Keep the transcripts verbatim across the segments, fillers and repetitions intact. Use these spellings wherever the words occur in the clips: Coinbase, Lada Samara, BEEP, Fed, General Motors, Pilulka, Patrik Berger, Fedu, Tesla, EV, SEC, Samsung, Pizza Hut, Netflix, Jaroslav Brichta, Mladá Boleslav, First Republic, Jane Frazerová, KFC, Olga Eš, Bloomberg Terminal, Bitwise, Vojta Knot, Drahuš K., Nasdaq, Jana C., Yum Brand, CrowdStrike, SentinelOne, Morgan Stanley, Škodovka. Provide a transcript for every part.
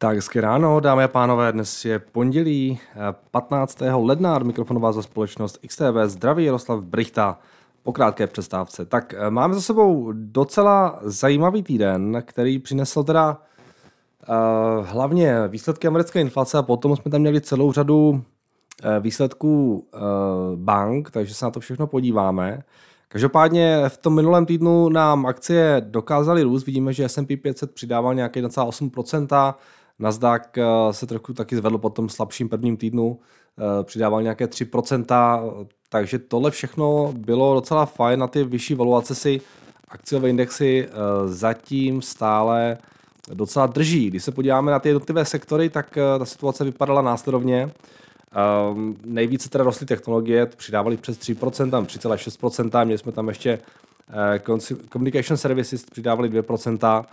Tak hezky ráno, dámy a pánové, dnes je pondělí patnáctého ledna, mikrofonu vás za společnost X T B zdraví Jaroslav Brichta po krátké přestávce. Tak máme za sebou docela zajímavý týden, který přinesl teda uh, hlavně výsledky americké inflace a potom jsme tam měli celou řadu uh, výsledků uh, bank, takže se na to všechno podíváme. Každopádně v tom minulém týdnu nám akcie dokázaly růst, vidíme, že S and P pět set přidával nějaké jedna celá osm procenta, Nasdaq se trochu taky zvedl po tom slabším prvním týdnu, přidával nějaké tři procenta, takže tohle všechno bylo docela fajn, na ty vyšší valuace si akciové indexy zatím stále docela drží. Když se podíváme na ty jednotlivé sektory, tak ta situace vypadala následovně. Um, nejvíce teda rostly technologie, přidávali přes tři procenta, tam tři celá šest procenta, měli jsme tam ještě uh, Communication Services, přidávali dvě procenta,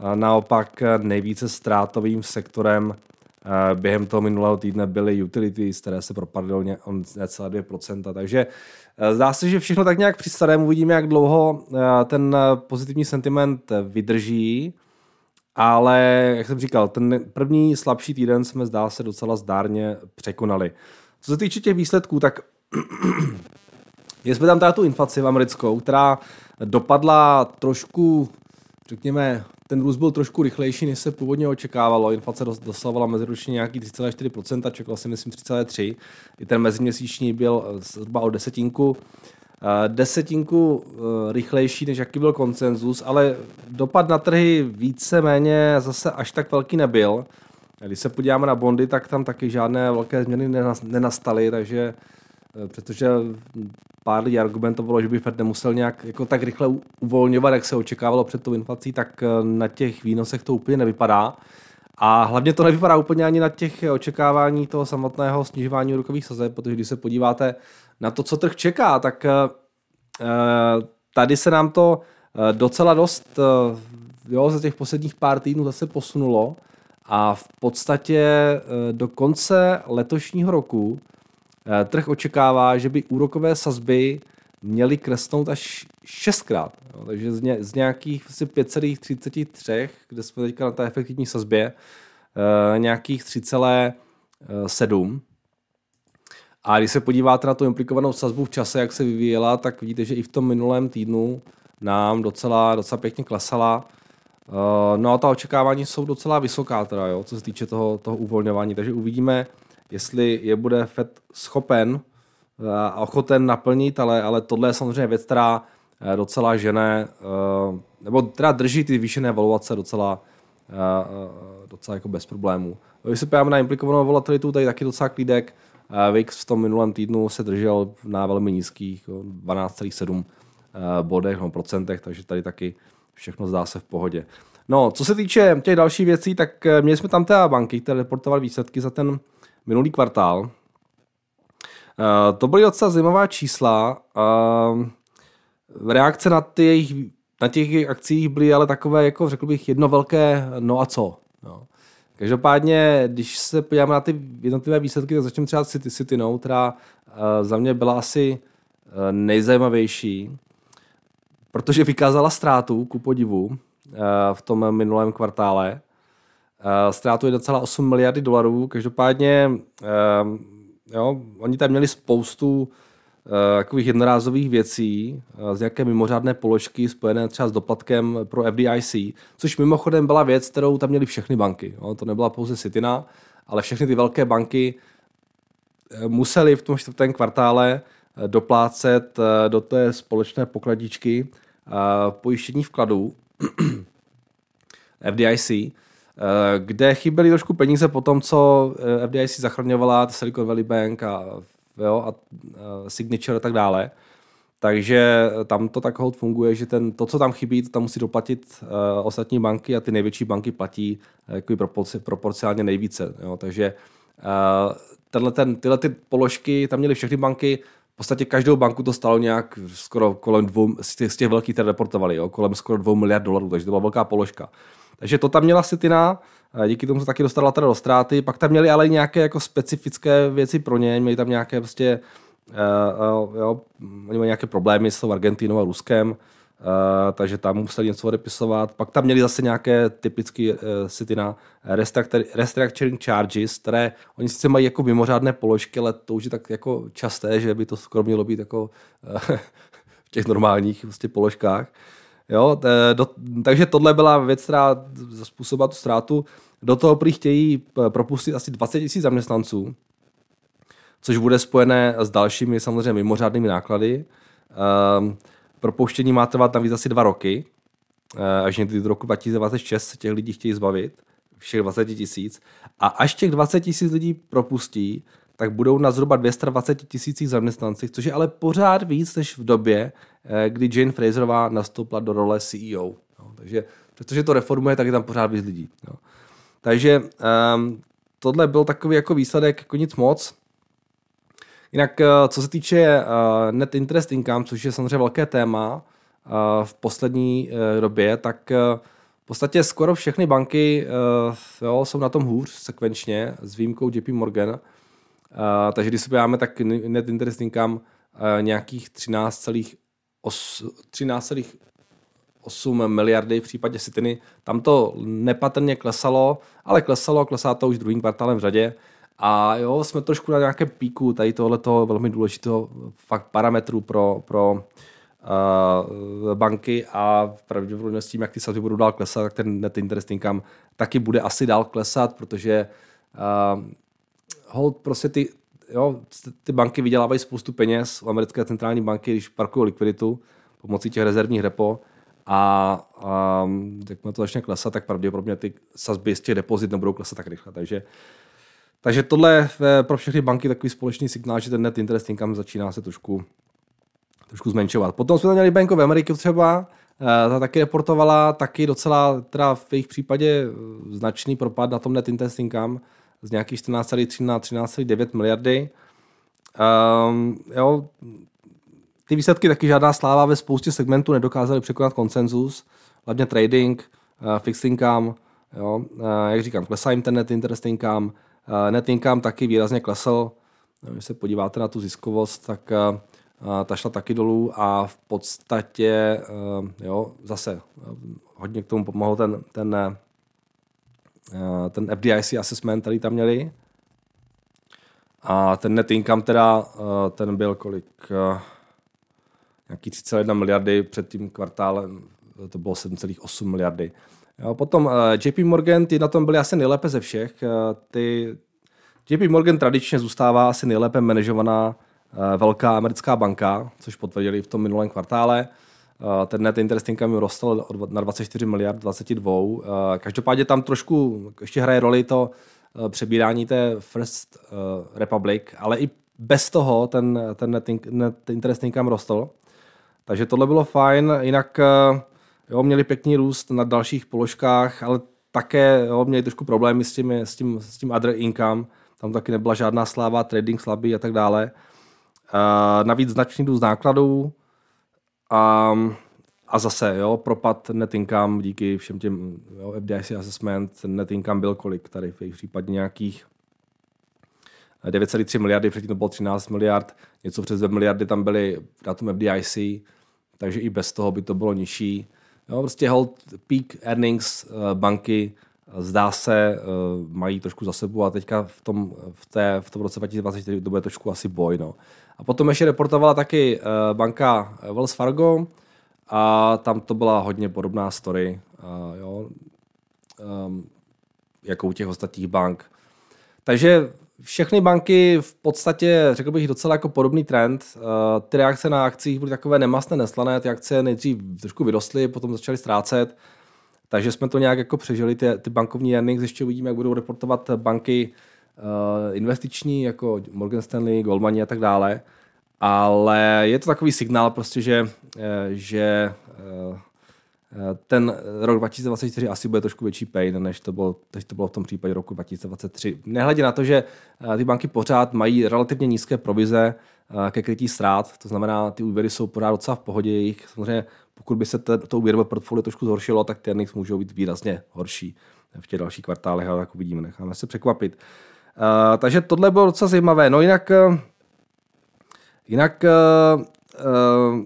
uh, naopak nejvíce ztrátovým sektorem uh, během toho minulého týdne byly Utilities, které se propadly o dvě celá dvě procenta, takže uh, zdá se, že všechno tak nějak při starém, uvidíme, jak dlouho uh, ten pozitivní sentiment vydrží. Ale, jak jsem říkal, ten první slabší týden jsme, zdá se, docela zdárně překonali. Co se týče těch výsledků, tak jsme tam teda tu inflaci americkou, která dopadla trošku, řekněme, ten růst byl trošku rychlejší, než se původně očekávalo. Inflace dosahovala meziročně nějaký tři celá čtyři procenta, čekal jsem, myslím, tři celá tři. I ten meziměsíční byl zhruba o desetinku. desetinku rychlejší, než jaký byl konsenzus, ale dopad na trhy víceméně zase až tak velký nebyl. Když se podíváme na bondy, tak tam taky žádné velké změny nenastaly, takže protože pár lidí argumentovalo, že by Fed nemusel nějak jako tak rychle uvolňovat, jak se očekávalo před tou inflací, tak na těch výnosech to úplně nevypadá. A hlavně to nevypadá úplně ani na těch očekávání toho samotného snižování úrokových sazeb, protože když se podíváte na to, co trh čeká, tak tady se nám to docela dost jo, za těch posledních pár týdnů zase posunulo a v podstatě do konce letošního roku trh očekává, že by úrokové sazby měly klesnout až šestkrát. Jo, takže z nějakých pět celá třicet tři, kde jsme teďka na té efektivní sazbě, nějakých tři celá sedm. A když se podíváte na tu implikovanou sazbu v čase, jak se vyvíjela, tak vidíte, že i v tom minulém týdnu nám docela, docela pěkně klesala. No a ta očekávání jsou docela vysoká, teda, jo, co se týče toho, toho uvolňování. Takže uvidíme, jestli je bude Fed schopen a ochoten naplnit, ale, ale tohle je samozřejmě věc, která docela žene, nebo teda drží ty výšené valuace docela, docela jako bez problémů. Když se podíváme na implikovanou volatilitu, tady taky docela klídek. V tom minulém týdnu se držel na velmi nízkých dvanáct celá sedm bodech, no, procentech, takže tady taky všechno zdá se v pohodě. No, co se týče těch dalších věcí, tak měli jsme tam teda banky, které reportovaly výsledky za ten minulý kvartál. To byly docela zajímavá čísla. Reakce na, těch, na těch akcích byly ale takové, jako řekl bych, jedno velké no a co. No. Každopádně, když se podíváme na ty jednotlivé výsledky, tak začneme třeba City City, no, která za mě byla asi nejzajímavější, protože vykázala ztrátu ku podivu v tom minulém kvartále. Ztrátu jedna celá osm miliardy dolarů, každopádně jo, oni tam měli spoustu takových jednorázových věcí z nějaké mimořádné položky spojené třeba s doplatkem pro F D I C, což mimochodem byla věc, kterou tam měly všechny banky. To nebyla pouze Citina, ale všechny ty velké banky musely v tom čtvrtém kvartále doplácet do té společné pokladničky pojištění vkladů F D I C, kde chyběly trošku peníze po tom, co F D I C zachraňovala Silicon Valley Bank a Jo, a Signature a tak dále. Takže tam to tak hod funguje, že ten, to, co tam chybí, to tam musí doplatit uh, ostatní banky a ty největší banky platí uh, proporci, proporciálně nejvíce. Jo. Takže uh, tenhle, ten, tyhle ty položky tam měly všechny banky. V podstatě každou banku to stalo nějak skoro kolem dvou, z těch, z těch velkých které reportovali, jo, kolem skoro dvou miliard dolarů, takže to byla velká položka. Takže to tam měla Citina, díky tomu se taky dostala teda do ztráty, pak tam měli ale nějaké jako specifické věci pro ně, měli tam nějaké prostě, uh, uh, jo, oni mají nějaké problémy s tou Argentinou a Ruskem, Uh, takže tam museli něco odepisovat. Pak tam měli zase nějaké typické uh, Citina restructuring charges, které oni sice mají jako mimořádné položky, ale to už je tak jako časté, že by to skoro mělo být jako uh, v těch normálních vlastně položkách. Jo, t- do, takže tohle byla věc, která způsobila tu ztrátu. Do toho prý chtějí propustit asi dvacet tisíc zaměstnanců, což bude spojené s dalšími samozřejmě mimořádnými náklady. Uh, Propouštění má trvat tam víc asi dva roky, až někdy do roku dva tisíce dvacet šest těch lidí chtějí zbavit, všech dvacet tisíc. A až těch dvacet tisíc lidí propustí, tak budou na zhruba dvě stě dvacet tisíc zaměstnancích, což je ale pořád víc než v době, kdy Jane Frazerová nastoupila do role C E O. No, takže, protože to reformuje, tak je tam pořád víc lidí. No. Takže um, tohle byl takový jako výsledek, jako nic moc. Jinak, co se týče net interest income, což je samozřejmě velké téma v poslední době, tak v podstatě skoro všechny banky jo, jsou na tom hůř sekvenčně s výjimkou J P Morgan. Takže když se podíváme, tak net interest income nějakých třináct celá osm miliardy v případě Citiny. Tam to nepatrně klesalo, ale klesalo, klesá to už druhým kvartálem v řadě. A jo, jsme trošku na nějakém píku tady tohletoho velmi důležitého fakt parametru pro, pro uh, banky a pravděpodobně s tím, jak ty sazby budou dál klesat, tak ten net interest income taky bude asi dál klesat, protože uh, hold prostě ty, jo, ty banky vydělávají spoustu peněz u americké centrální banky, když parkují likviditu pomocí těch rezervních repo a um, jak to začne klesat, tak pravděpodobně ty sazby z těch depozit nebudou klesat tak rychle, takže Takže tohle pro všechny banky takový společný signál, že ten net interest income začíná se trošku, trošku zmenšovat. Potom jsme tam měli Bank of America třeba, ta taky reportovala, taky docela teda v jejich případě značný propad na tom net interest income z nějakých čtrnáct celá tři na třináct celá devět miliardy. Um, jo, ty výsledky taky žádná sláva, ve spoustě segmentů nedokázaly překonat konsenzus, hlavně trading, fixed income, jo, jak říkám, klesá jim ten net interest income. Net income taky výrazně klesl. Když se podíváte na tu ziskovost, tak ta šla taky dolů a v podstatě jo, zase hodně k tomu pomohl ten, ten, ten F D I C assessment, který tam měli. A ten net income teda, ten byl kolik? Nějaký tři celá jedna miliardy, před tím kvartálem to bylo sedm celá osm miliardy. Potom J P Morgan, ty na tom byly asi nejlépe ze všech. Ty J P Morgan tradičně zůstává asi nejlépe manažovaná velká americká banka, což potvrdili v tom minulém kvartále. Ten net interest income rostl na dvacet čtyři miliard, dvacet dva. Každopádně tam trošku ještě hraje roli to přebírání té First Republic, ale i bez toho ten, ten net interest income rostl. Takže tohle bylo fajn, jinak... Jo, měli pěkný růst na dalších položkách, ale také jo, měli trošku problémy s, těmi, s, tím, s tím other income. Tam taky nebyla žádná sláva, trading slabý a tak dále. Uh, navíc značný růst nákladů a, a zase jo, propad net income díky všem těm jo, F D I C assessment. Net income byl kolik tady v jejich případě nějakých devět celá tři miliardy, předtím to bylo třináct miliard, něco přes dvě miliardy tam byly na tom F D I C, takže i bez toho by to bylo nižší. No, prostě hold peak earnings banky, zdá se, mají trošku za sebou a teďka v tom, v té, v tom roce dva tisíce dvacet čtyři to bude trošku asi boj. No. A potom ještě reportovala taky banka Wells Fargo a tam to byla hodně podobná story, jo, jako u těch ostatních bank. Takže všechny banky v podstatě, řekl bych, docela jako podobný trend. Ty reakce na akcích byly takové nemastné, neslané. Ty akcie nejdřív trošku vyrostly, potom začaly ztrácet. Takže jsme to nějak jako přežili, ty, ty bankovní earnings. Ještě uvidíme, jak budou reportovat banky investiční, jako Morgan Stanley, Goldman a tak dále. Ale je to takový signál prostě, že, že ten rok dva tisíce dvacet čtyři asi bude trošku větší pain, než to bylo, než to bylo v tom případě roku dva tisíce dvacet tři. Nehledě na to, že ty banky pořád mají relativně nízké provize ke krytí ztrát, to znamená, ty úvěry jsou pořád docela v pohodě jejich. Samozřejmě, pokud by se to, to úvěrové portfolio trošku zhoršilo, tak ty earnings můžou být výrazně horší v těch dalších kvartálech, ale tak uvidíme, necháme se překvapit. Uh, takže tohle bylo docela zajímavé. No jinak... Jinak... Uh, uh,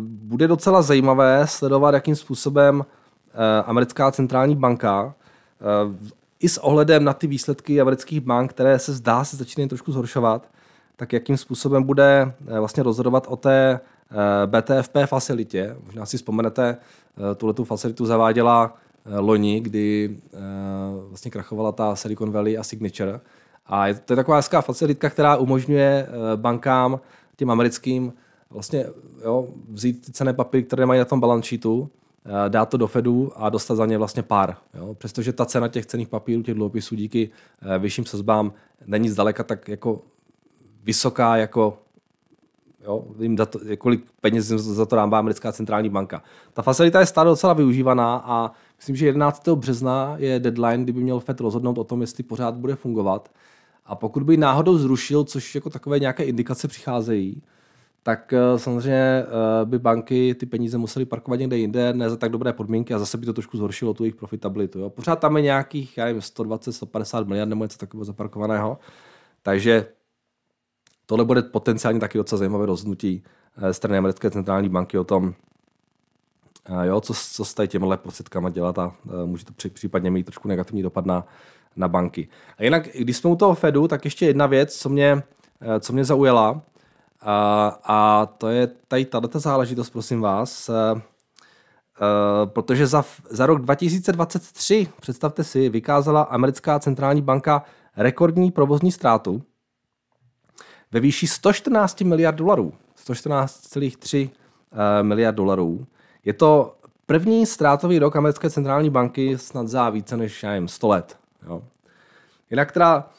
bude docela zajímavé sledovat, jakým způsobem americká centrální banka i s ohledem na ty výsledky amerických bank, které se zdá se začínají trošku zhoršovat, tak jakým způsobem bude vlastně rozhodovat o té bé té ef pé facilitě. Možná si vzpomenete, tuhletu facilitu zaváděla loni, kdy vlastně krachovala ta Silicon Valley a Signature. A je to je taková hezká facilitka, která umožňuje bankám, těm americkým, vlastně jo, vzít ty cenné papíry, které mají na tom balance sheetu, dát to do Fedu a dostat za ně vlastně pár. Jo? Přestože ta cena těch cenných papírů, těch dluhopisů díky vyšším sazbám není zdaleka tak jako vysoká, jako jo, jim za to, kolik peněz za to dává americká centrální banka. Ta facilita je stále docela využívaná a myslím, že jedenáctého března je deadline, kdyby měl Fed rozhodnout o tom, jestli pořád bude fungovat. A pokud by náhodou zrušil, což jako takové nějaké indikace přicházejí, tak samozřejmě by banky ty peníze musely parkovat někde jinde, ne za tak dobré podmínky a zase by to trošku zhoršilo tu jejich profitabilitu. Jo. Pořád tam je nějakých, já nevím, sto dvacet až sto padesát miliard nebo něco takového zaparkovaného. Takže tohle bude potenciálně taky docela zajímavé rozhodnutí strany americké centrální banky o tom, jo, co, co s tady těmhle prostředkama dělat a může to případně mít trošku negativní dopad na, na banky. A jinak, když jsme u toho Fedu, tak ještě jedna věc, co mě, co mě zaujala, a, a to je tady tato záležitost, prosím vás, e, e, protože za, za rok dva tisíce dvacet tři, představte si, vykázala americká centrální banka rekordní provozní ztrátu ve výši sto čtrnáct miliard dolarů. sto čtrnáct celá tři miliard dolarů. Je to první ztrátový rok americké centrální banky snad za více než, já nevím, sto let. Jo. Jinak teda,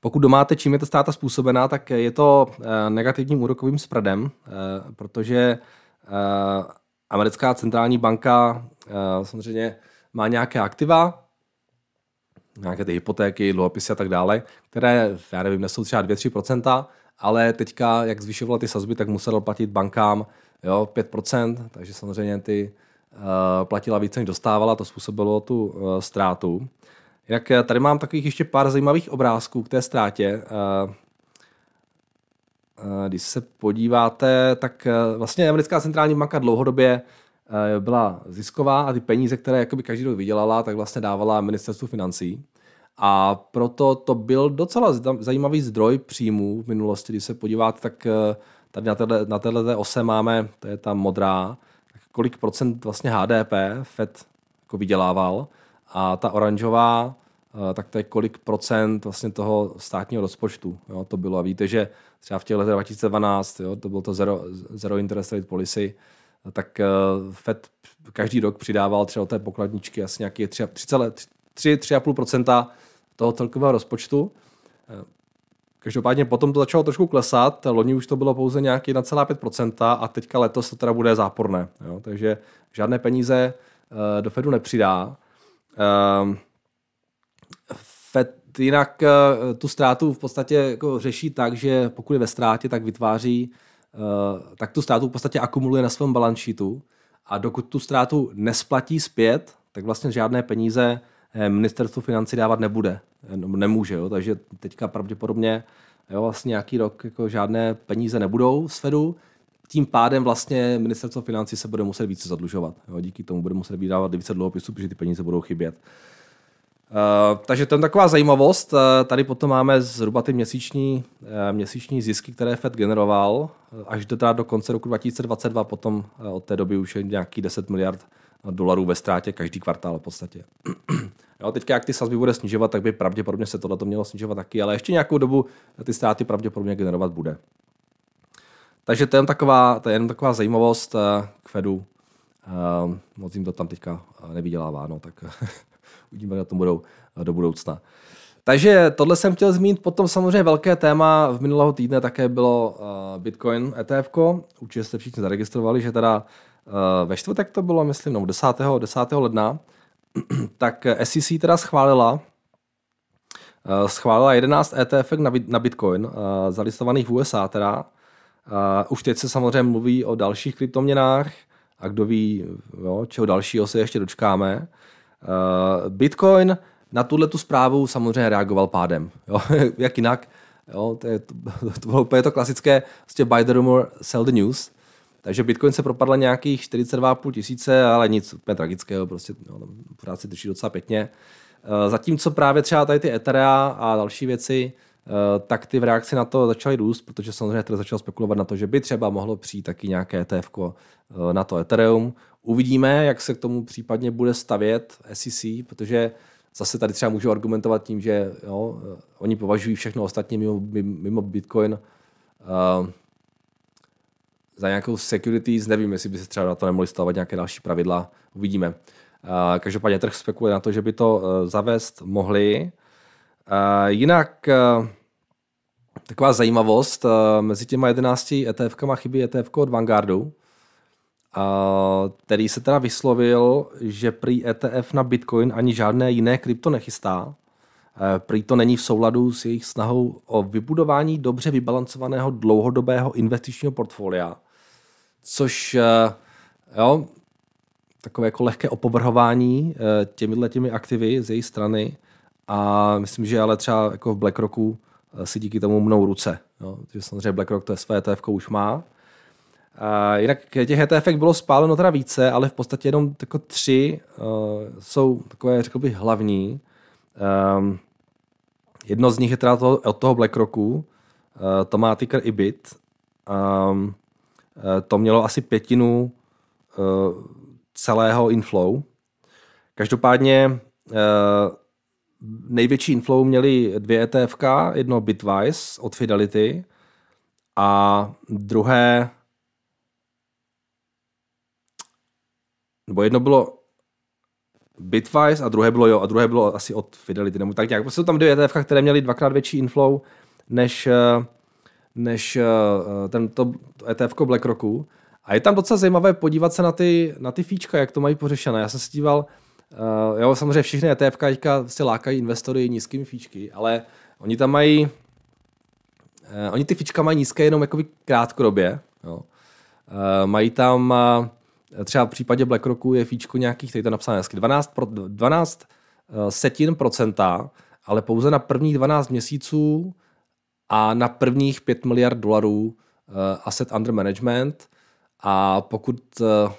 pokud domáte, čím je ta ztráta způsobená, tak je to negativním úrokovým spreadem, protože americká centrální banka samozřejmě má nějaké aktiva, nějaké ty hypotéky, dluhopisy a tak dále, které, já nevím, nesou třeba dvě až tři procenta, ale teďka, jak zvyšovala ty sazby, tak musela platit bankám jo, pět procent, takže samozřejmě ty platila více, než dostávala, to způsobilo tu ztrátu. Jinak tady mám takových ještě pár zajímavých obrázků k té ztrátě. Když se podíváte, tak vlastně americká centrální banka dlouhodobě byla zisková a ty peníze, které jakoby každý rok vydělala, tak vlastně dávala ministerstvu financí. A proto to byl docela zajímavý zdroj příjmů v minulosti. Když se podíváte, tak tady na této ose máme, to je ta modrá, kolik procent vlastně há dé pé Fed jako vydělával. A ta oranžová, tak to je kolik procent vlastně toho státního rozpočtu. Jo, to bylo. A víte, že třeba v těch letech dva tisíce dvanáct, jo, to bylo to zero, zero interest rate policy, tak Fed každý rok přidával třeba té pokladničky asi nějaké tři celá pět procenta toho celkového rozpočtu. Každopádně potom to začalo trošku klesat, loni už to bylo pouze nějaké jedna celá pět procenta a teďka letos to teda bude záporné. Jo, takže žádné peníze do Fedu nepřidá. Uh, Fed jinak uh, tu ztrátu v podstatě jako řeší tak, že pokud je ve ztrátě, tak vytváří, uh, tak tu ztrátu v podstatě akumuluje na svém balance sheetu a dokud tu ztrátu nesplatí zpět, tak vlastně žádné peníze ministerstvo financí dávat nebude, nemůže, jo? Takže teďka pravděpodobně jo, vlastně nějaký rok jako žádné peníze nebudou z Fedu. Tím pádem vlastně ministerstvo financí se bude muset více zadlužovat. Jo, díky tomu bude muset vydávat více dluhopisů, protože ty peníze budou chybět. Uh, takže to je taková zajímavost. Uh, tady potom máme zhruba ty měsíční, uh, měsíční zisky, které Fed generoval až do, teda do konce roku dva tisíce dvacet dva. Potom uh, od té doby už je nějaký deset miliard dolarů ve ztrátě každý kvartál v podstatě. Jo, teďka jak ty sazby bude snižovat, tak by pravděpodobně se tohle mělo snižovat taky, ale ještě nějakou dobu ty ztráty pravděpodobně generovat bude. Takže to je jen taková, to je jen taková zajímavost k Fedu. Moc jim to tam teďka nevydělává, no, tak uvidíme, jak to budou do budoucna. Takže tohle jsem chtěl zmínit. Potom samozřejmě velké téma v minulého týdne také bylo Bitcoin é té ef. Určitě jste všichni zaregistrovali, že teda ve čtvrtek to bylo, myslím, no, desátého ledna, tak es í cé teda schválila, schválila jedenáct é té ef na Bitcoin, zalistovaných v U S A teda. Uh, už teď se samozřejmě mluví o dalších kryptoměnách a kdo ví, jo, čeho dalšího se ještě dočkáme. Uh, Bitcoin na tuhletu zprávu samozřejmě reagoval pádem. Jo? Jak jinak, Jo, to, je, to, to bylo úplně to klasické, vlastně buy the rumor, sell the news. Takže Bitcoin se propadla nějakých čtyřicet dva a půl tisíce, ale nic úplně tragického, prostě jo, tam pořád si drží docela pěkně. Zatímco právě třeba tady ty Etherea a další věci, tak ty v reakci na to začaly růst, protože samozřejmě trh začal spekulovat na to, že by třeba mohlo přijít taky nějaké E T F ko na to Ethereum. Uvidíme, jak se k tomu případně bude stavět S E C, protože zase tady třeba můžu argumentovat tím, že jo, oni považují všechno ostatní mimo, mimo Bitcoin uh, za nějakou securities. Nevím, jestli by se třeba na to nemohli stavovat nějaké další pravidla. Uvidíme. Uh, každopádně trh spekuluje na to, že by to uh, zavést mohli. Uh, jinak uh, taková zajímavost. Uh, mezi těma jedenácti E T F kama chybí E T F ko od Vanguardu, Uh, který se teda vyslovil, že prý E T F na Bitcoin ani žádné jiné krypto nechystá. Uh, prý to není v souladu s jejich snahou o vybudování dobře vybalancovaného dlouhodobého investičního portfolia. Což uh, jo, takové jako lehké opovrhování uh, těmihle těmi aktivy z její strany. A myslím, že ale třeba jako v Blackrocku uh, si díky tomu mnou ruce. Jo. Samozřejmě Blackrock to je své E T F ko už má. Uh, jinak těch E T F ek bylo spáleno teda více, ale v podstatě jenom tako tři uh, jsou takové, řekl bych, hlavní. Um, jedno z nich je teda to, od toho Blackrocku, uh, to má ticker I B I T. Um, uh, to mělo asi pětinu uh, celého inflow. Každopádně uh, největší inflow měly dvě E T F ka, jedno Bitwise od Fidelity a druhé nebo jedno bylo Bitwise a druhé bylo jo, a druhé bylo asi od Fidelity, nebo tak nějak. Prostě jsou tam dvě E T F ka, které měly dvakrát větší inflow než, než tento E T F ko Blackrocku. A je tam docela zajímavé podívat se na ty, na ty fíčka, jak to mají pořešené. Já jsem se díval, jo, samozřejmě všechny E T F ka teďka si lákají investory nízkými fíčky, ale oni tam mají, oni ty fíčka mají nízké jenom jakoby krátkodobě. Jo. Mají tam třeba v případě BlackRocku je fíčko nějakých, tady to napsané hezky, dvanáct, pro, dvanáct setin procenta, ale pouze na prvních dvanáct měsíců a na prvních pět miliard dolarů asset under management. A pokud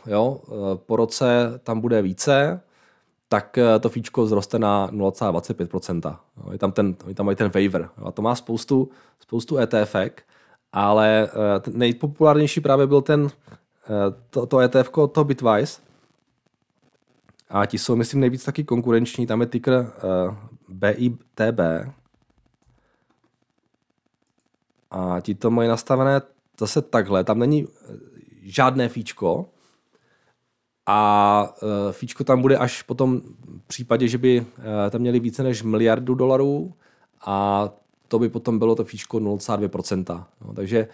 jo, po roce tam bude více, tak to fíčko zroste na nula celá dvacet pět procenta. Je tam ten, je tam mají ten waiver. A to má spoustu, spoustu E T F ek, ale nejpopulárnější právě byl ten To, to E T F ko, to Bitwise. A ti jsou, myslím, nejvíc taky konkurenční. Tam je ticker uh, B I T B. A ti to mají nastavené zase takhle. Tam není žádné fíčko. A uh, fíčko tam bude až potom v případě, že by uh, tam měli více než miliardu dolarů. A to by potom bylo to fíčko nula celá dvě procenta. No, takže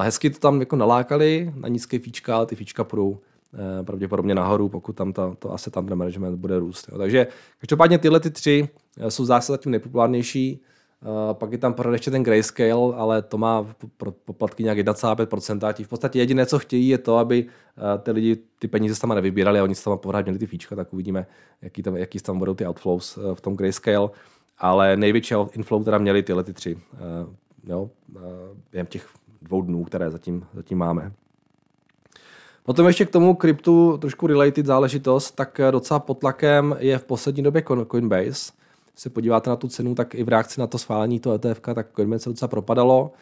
hezky to tam jako nalákali na nízké fíčka, ale ty fíčka půjdou eh, pravděpodobně nahoru, pokud tam ta, to asset under management bude růst. Jo. Takže každopádně tyhle ty tři jsou zásadně zatím nejpopulárnější. Eh, pak je tam pořád ještě ten Grayscale, ale to má poplatky nějak jedna celá pět procenta. Tí v podstatě jediné, co chtějí, je to, aby eh, ty lidi ty peníze tam nevybírali a oni se tam pořád měli ty fíčka, tak uvidíme, jaký tam, jaký tam budou ty outflows eh, v tom Grayscale. Ale největší inflow teda měli tyhle ty tři. Eh, jo, eh, během těch dvou dnů, které zatím, zatím máme. Potom ještě k tomu kryptu trošku related záležitost, tak docela pod tlakem je v poslední době Coinbase. Když se podíváte na tu cenu, tak i v reakci na to schválení toho E T F ka, tak Coinbase se docela propadalo.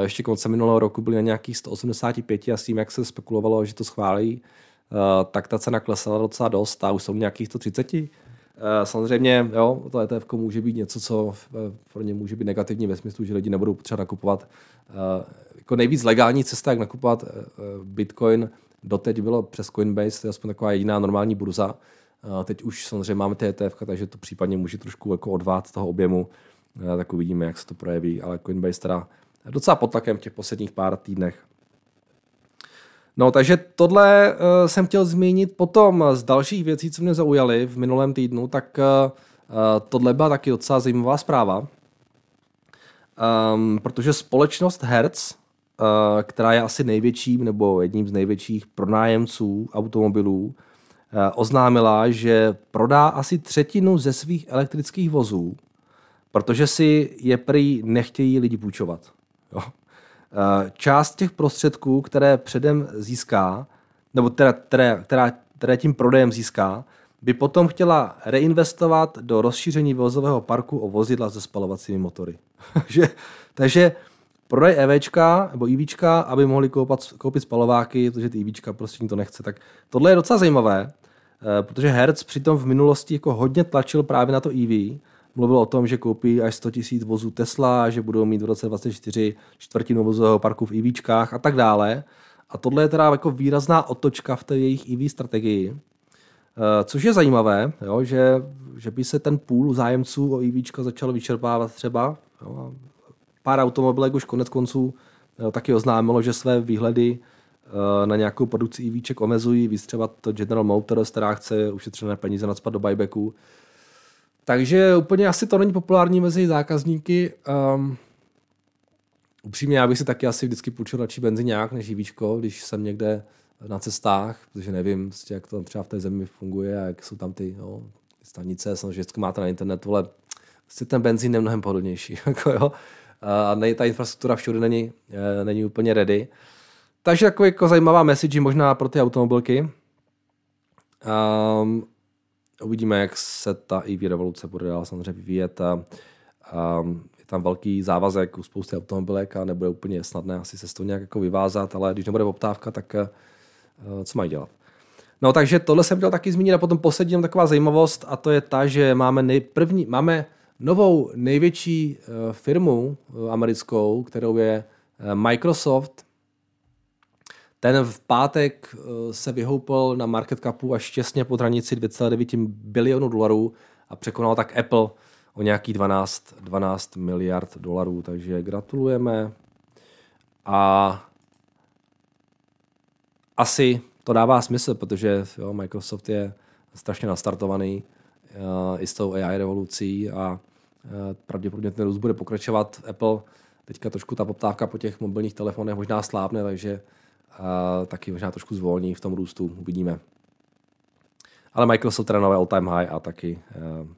Ještě konce minulého roku byly na nějakých sto osmdesát pět a s tím, jak se spekulovalo, že to schválí, tak ta cena klesala docela dost a už jsou nějakých sto třicet. Samozřejmě jo, to E T F ko může být něco, co pro ně může být negativní ve smyslu, že lidi nebudou potřeba nakupovat. Jako nejvíc legální cesta, jak nakupovat Bitcoin, doteď bylo přes Coinbase, to je aspoň taková jediná normální burza. Teď už samozřejmě máme ty E T F ka, takže to případně může trošku jako odvát toho objemu. Tak uvidíme, jak se to projeví, ale Coinbase teda docela pod tlakem v těch posledních pár týdnech. No, takže tohle uh, jsem chtěl zmínit. Potom z dalších věcí, co mě zaujaly v minulém týdnu, tak uh, tohle byla taky docela zajímavá zpráva. Um, protože společnost Hertz, uh, která je asi největším nebo jedním z největších pronájemců automobilů, uh, oznámila, že prodá asi třetinu ze svých elektrických vozů Protože si je prý nechtějí lidi půjčovat. Jo? Část těch prostředků, které předem získá, nebo teda, teda, teda, teda tím prodejem získá, by potom chtěla reinvestovat do rozšíření vozového parku o vozidla se spalovacími motory. Takže prodej EVčka nebo EVčka, aby mohli koupat, koupit spalováky, protože ty EVčka prostě to nechce. Tak tohle je docela zajímavé, protože Hertz přitom v minulosti jako hodně tlačil právě na to E V. Mluvil o tom, že koupí až sto tisíc vozů Tesla, že budou mít v roce dvacet dvacet čtyři čtvrtinu vozového parku v EVčkách a tak dále. A tohle je teda jako výrazná otočka v té jejich E V strategii. Což je zajímavé, jo, že, že by se ten půl zájemců o EVčka začalo vyčerpávat třeba. Jo. Pár automobilek už konec konců jo, taky oznámilo, že své výhledy uh, na nějakou produkci EVček omezují, víc třeba to General Motors, která chce ušetřené peníze nadspat do buybacku. Takže úplně asi to není populární mezi zákazníky. Um, upřímně, já bych si taky asi vždycky půjčil radši benziňák než EVčko, když jsem někde na cestách, protože nevím, jak to tam třeba v té zemi funguje a jak jsou tam ty no, stanice, samozřejmě vždycky máte na internetu, ale vlastně ten benzín je mnohem pohodlnější. Jako jo. A nej, ta infrastruktura všude není, není úplně ready. Takže jako, jako zajímavá message možná pro ty automobilky. Um, uvidíme, jak se ta E V revoluce bude dál samozřejmě vyvíjet. Um, je tam velký závazek u spousty automobilek a nebude úplně snadné asi se z toho nějak jako vyvázat, ale když nebude poptávka, tak uh, co mají dělat? No takže tohle jsem chtěl taky zmínit a potom poslední taková zajímavost a to je ta, že máme nejprvní, máme novou největší firmu americkou, kterou je Microsoft. Ten v pátek se vyhoupil na market capu až těsně pod hranici dvě celé devět bilionu dolarů a překonal tak Apple o nějakých dvanáct, dvanáct miliard dolarů. Takže gratulujeme. A asi to dává smysl, protože jo, Microsoft je strašně nastartovaný i s tou A I revolucí a pravděpodobně ten růst bude pokračovat. Apple teďka trošku ta poptávka po těch mobilních telefonech možná slábne, takže uh, taky možná trošku zvolní v tom růstu, uvidíme. Ale Microsoft teda nové all-time high a taky uh,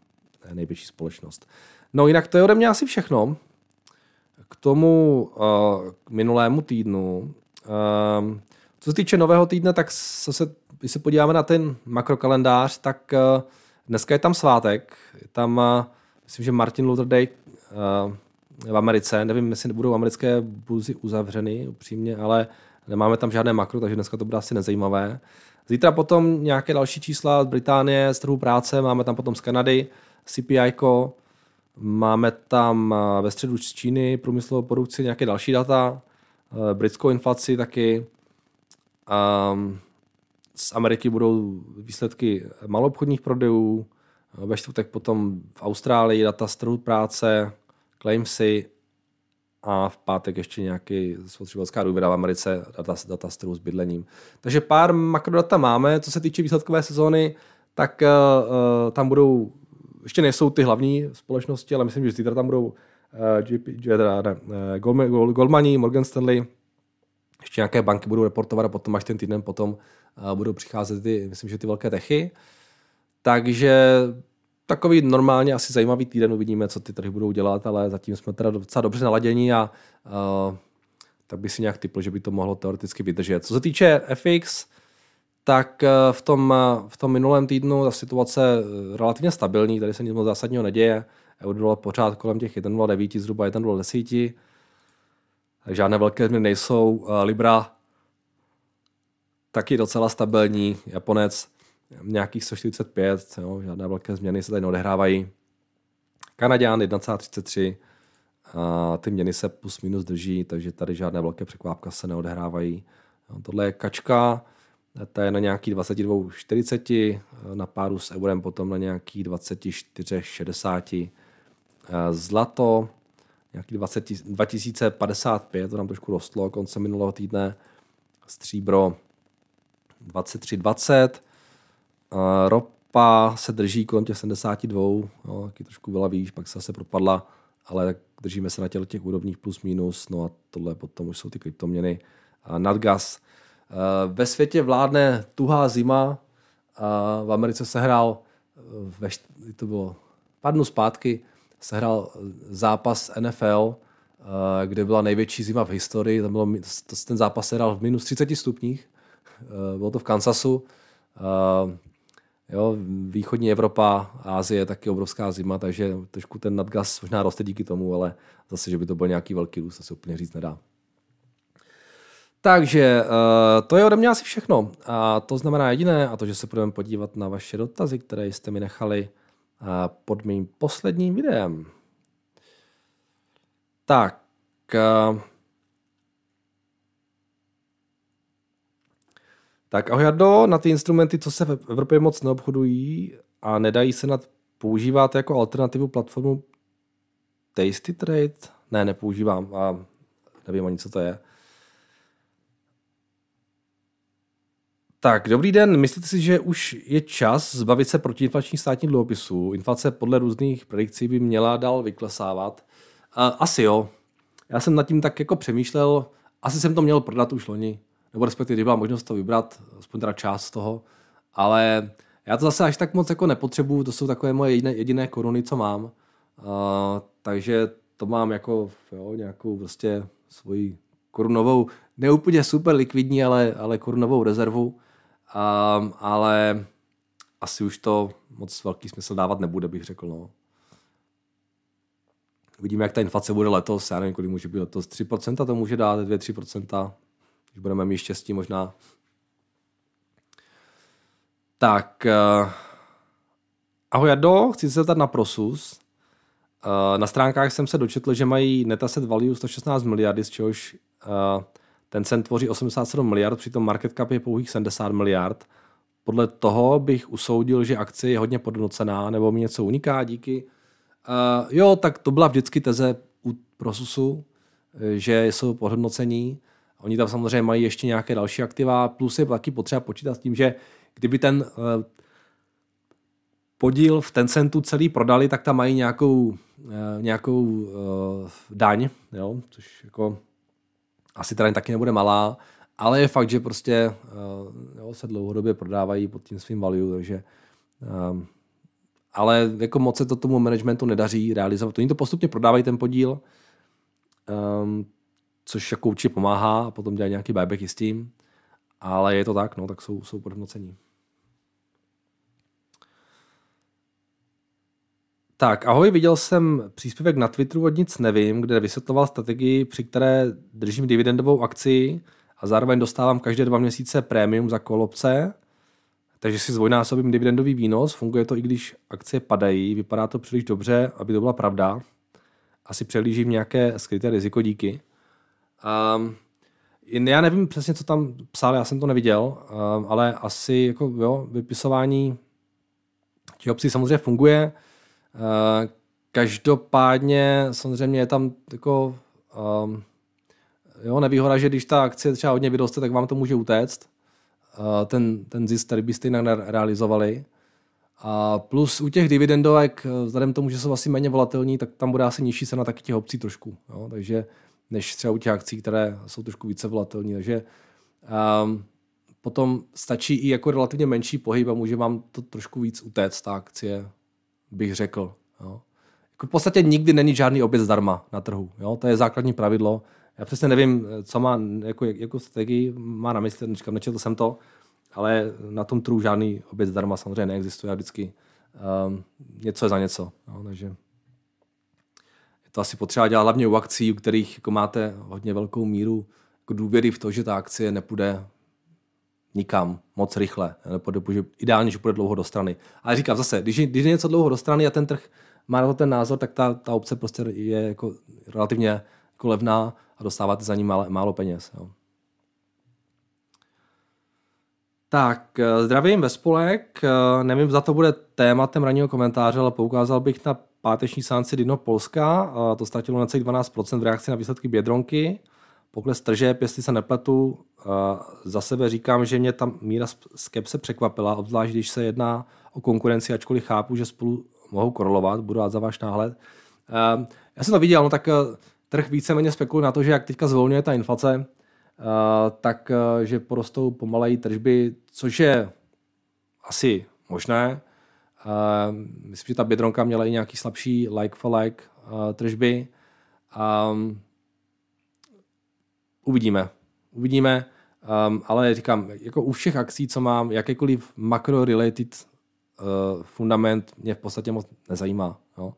největší společnost. No jinak to je ode mě asi všechno. K tomu uh, k minulému týdnu. Uh, co se týče nového týdne, tak se, když se podíváme na ten makrokalendář, tak uh, dneska je tam svátek, je tam, myslím, že Martin Luther Day v Americe, nevím, jestli budou americké burzy uzavřeny, upřímně, ale nemáme tam žádné makro, takže dneska to bude asi nezajímavé. Zítra potom nějaké další čísla z Británie, z trhu práce, máme tam potom z Kanady, C P I ko, máme tam ve středu z Číny průmyslovou produkci, nějaké další data, britskou inflaci taky. Um, Z Ameriky budou výsledky maloobchodních prodejů, ve čtvrtek potom v Austrálii data z trhu práce, claimsy a v pátek ještě nějaký spotřebitelská důvěra v Americe, data, data z trhu s bydlením. Takže pár makrodata máme. Co se týče výsledkové sezóny, tak uh, tam budou, ještě nejsou ty hlavní společnosti, ale myslím, že zítra tam budou uh, J P, uh, Goldmani, Morgan Stanley, ještě nějaké banky budou reportovat a potom až ten týden potom uh, budou přicházet ty, myslím, že ty velké techy. Takže takový normálně asi zajímavý týden, uvidíme, co ty trhy budou dělat, ale zatím jsme teda docela dobře naladění a uh, tak by si nějak typl, že by to mohlo teoreticky vydržet. Co se týče F X, tak uh, v, tom, uh, v tom minulém týdnu ta situace relativně stabilní, tady se nic moc zásadního neděje. Euro pořád kolem těch jedna celá nula devět, zhruba jedna celá nula deset. Žádné velké změny nejsou. Libra taky docela stabilní. Japonec nějakých sto čtyřicet pět. Jo, žádné velké změny se tady neodehrávají. Kanaďan jedna celá třicet tři. A ty měny se plus minus drží, takže tady žádné velké překvápka se neodehrávají. Jo, tohle je kačka. Ta je na nějakých dvacet dva čtyřicet. Na páru s eurem potom na nějakých dvacet čtyři šedesát. Zlato nějaký dvacet dva tisíce padesát pět, to nám trošku rostlo konce minulého týdne, stříbro dvacet tři dvacet, ropa se drží kolem těch sedmdesát dva, no, taky trošku byla výš, pak se zase propadla, ale tak držíme se na těch, těch úrovních plus minus, no a tohle potom už jsou ty kryptoměny, nadgas. Ve světě vládne tuhá zima, v Americe se hrál, to bylo pár dnů zpátky, se hrál zápas N F L, kde byla největší zima v historii. Tam bylo, ten zápas se hrál v minus třicet stupních. Bylo to v Kansasu. Jo, východní Evropa, Asie je taky obrovská zima, takže trošku ten nadgas možná roste díky tomu, ale zase, že by to byl nějaký velký růst, se úplně říct nedá. Takže to je ode mě asi všechno. A to znamená jediné, a to, že se budeme podívat na vaše dotazy, které jste mi nechali pod mým posledním videem. Tak. Tak ahoj Jardo, na ty instrumenty, co se v Evropě moc neobchodují a nedají se nad používat jako alternativu platformu Tasty Trade? Ne, nepoužívám a nevím ani, co to je. Tak, dobrý den. Myslíte si, že už je čas zbavit se protiinflačních státních dluhopisů? Inflace podle různých predikcí by měla dál vyklesávat. Asi jo. Já jsem nad tím tak jako přemýšlel. Asi jsem to měl prodat už loni. Nebo respektive, když byla možnost to vybrat, aspoň teda část z toho. Ale já to zase až tak moc jako nepotřebuju. To jsou takové moje jediné, jediné koruny, co mám. Uh, takže to mám jako jo, nějakou prostě svoji korunovou, neúplně super likvidní, ale, ale korunovou rezervu. Um, ale asi už to moc velký smysl dávat nebude, bych řekl. No. Vidíme, jak ta inflace bude letos. Já nevím, kolik může být letos. tři procenta to může dát, dvě až tři procenta. Když budeme mít štěstí možná. Tak. Uh, ahoj Jado, chci se zeptat na Prosus. Uh, na stránkách jsem se dočetl, že mají net asset value sto šestnáct miliardy, z čehož uh, Tencent tvoří osmdesát sedm miliard, přitom market cap je pouhých sedmdesát miliard. Podle toho bych usoudil, že akce je hodně podnocená, nebo mi něco uniká, díky. Uh, jo, tak to byla vždycky teze u Prosusu, že jsou podhodnocení. Oni tam samozřejmě mají ještě nějaké další aktiva, plus je taky potřeba počítat s tím, že kdyby ten uh, podíl v Tencentu celý prodali, tak tam mají nějakou, uh, nějakou uh, daň, jo? Což jako asi ta daň taky nebude malá, ale je fakt, že prostě uh, jo, se dlouhodobě prodávají pod tím svým value, takže uh, ale jako moc se to tomu managementu nedaří realizovat. Oni to postupně prodávají ten podíl, um, což jako určitě pomáhá a potom dělají nějaký buybacky s tím, ale je to tak, no, tak jsou, jsou podhodnocení. Tak, ahoj, viděl jsem příspěvek na Twitteru od nic nevím, kde vysvětloval strategii, při které držím dividendovou akci a zároveň dostávám každé dva měsíce prémium za kolobce, takže si zdvojnásobím dividendový výnos, funguje to, i když akcie padají, vypadá to příliš dobře, aby to byla pravda. Asi přehlížím nějaké skryté riziko, díky. Um, já nevím přesně, co tam psal, já jsem to neviděl, um, ale asi jako, jo, vypisování těch opcí samozřejmě funguje. Uh, každopádně samozřejmě je tam jako, um, jo, nevýhoda, že když ta akcie třeba hodně vyroste, tak vám to může utéct. Uh, ten, ten zisk, který byste jinak realizovali. A uh, plus u těch dividendovek, vzhledem k tomu, že jsou asi méně volatilní, tak tam bude asi nižší cena taky těch opcí trošku. Jo? Takže než třeba u těch akcí, které jsou trošku více volatilní. Takže um, potom stačí i jako relativně menší pohyb a může vám to trošku víc utéct, ta akcie, bych řekl. Jo. Jako v podstatě nikdy není žádný oběd zdarma na trhu. Jo. To je základní pravidlo. Já přesně nevím, co má, jako, jako strategii má na mysli, říkám, nečetl jsem to, ale na tom trhu žádný oběd zdarma samozřejmě neexistuje a vždycky um, něco je za něco. Jo. Takže to asi potřeba dělat hlavně u akcí, u kterých jako máte hodně velkou míru jako důvěry v to, že ta akcie nepůjde nikam moc rychle. Nepůjde, že ideálně, že půjde dlouho do strany. Ale říkám zase, když, když je něco dlouho do strany a ten trh má na to ten názor, tak ta, ta opce prostě je jako relativně jako levná a dostáváte za ní málo, málo peněz. Jo. Tak, zdravím ve spolek. Nevím, za to bude tématem ranního komentáře, ale poukázal bych na páteční sánci Dino Polska, to ztratilo na celých dvanáct procent v reakci na výsledky Bědronky. Pokles tržeb, jestli se nepletu, za sebe říkám, že mě tam míra skepse překvapila, obzvlášť když se jedná o konkurenci, ačkoliv chápu, že spolu mohou korolovat, budu rád za váš náhled. Já jsem to viděl, no tak trh víceméně spekuluje na to, že jak teďka zvolňuje ta inflace, tak že porostou pomalejí tržby, což je asi možné. Myslím, že ta Bědronka měla i nějaký slabší like for like tržby. Uvidíme. Uvidíme, ale říkám, jako u všech akcí, co mám, jakýkoliv macro-related fundament mě v podstatě moc nezajímá. Jo?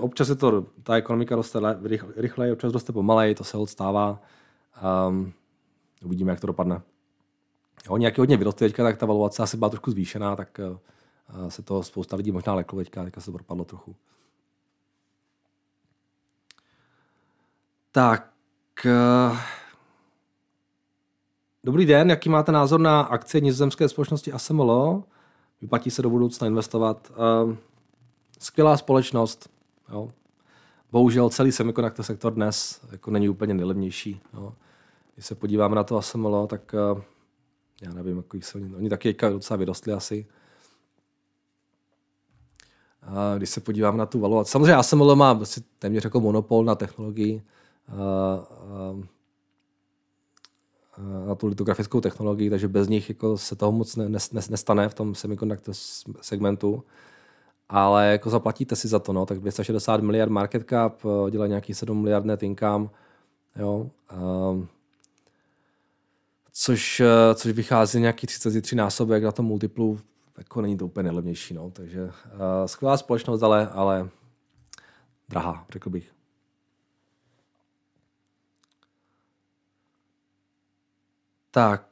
Občas je to, ta ekonomika roste rychleji, občas roste pomaleji, to se odstává. Um, uvidíme, jak to dopadne. Jo, nějaký hodně vyrostly teďka, tak ta valuace asi byla trošku zvýšená, tak uh, se to spousta lidí možná leklo teďka, teďka se to propadlo trochu. Tak. Uh, dobrý den, jaký máte názor na akcie nizozemské společnosti A S M L? Vyplatí se do budoucna investovat? Uh, skvělá společnost, jo. Bohužel celý semiconductor sektor dnes jako není úplně nejlevnější. Jo. Když se podíváme na to A S M L, tak já nevím, jako se, oni taky docela vyrostli asi. A když se podíváme na tu valuaci, samozřejmě A S M L má vlastně téměř jako monopol na technologii, na tu litografickou technologii, takže bez nich jako se toho moc ne, ne, nestane v tom semiconductor segmentu. Ale jako zaplatíte si za to, no, tak dvě stě šedesát miliard market cap, dělá nějaký sedm miliard net income, jo, um, což, což vychází nějaký třicet tři násobek na tom multiplu, jako není to úplně nejlevnější, no, takže uh, skvělá společnost, ale, ale drahá, řekl bych. Tak.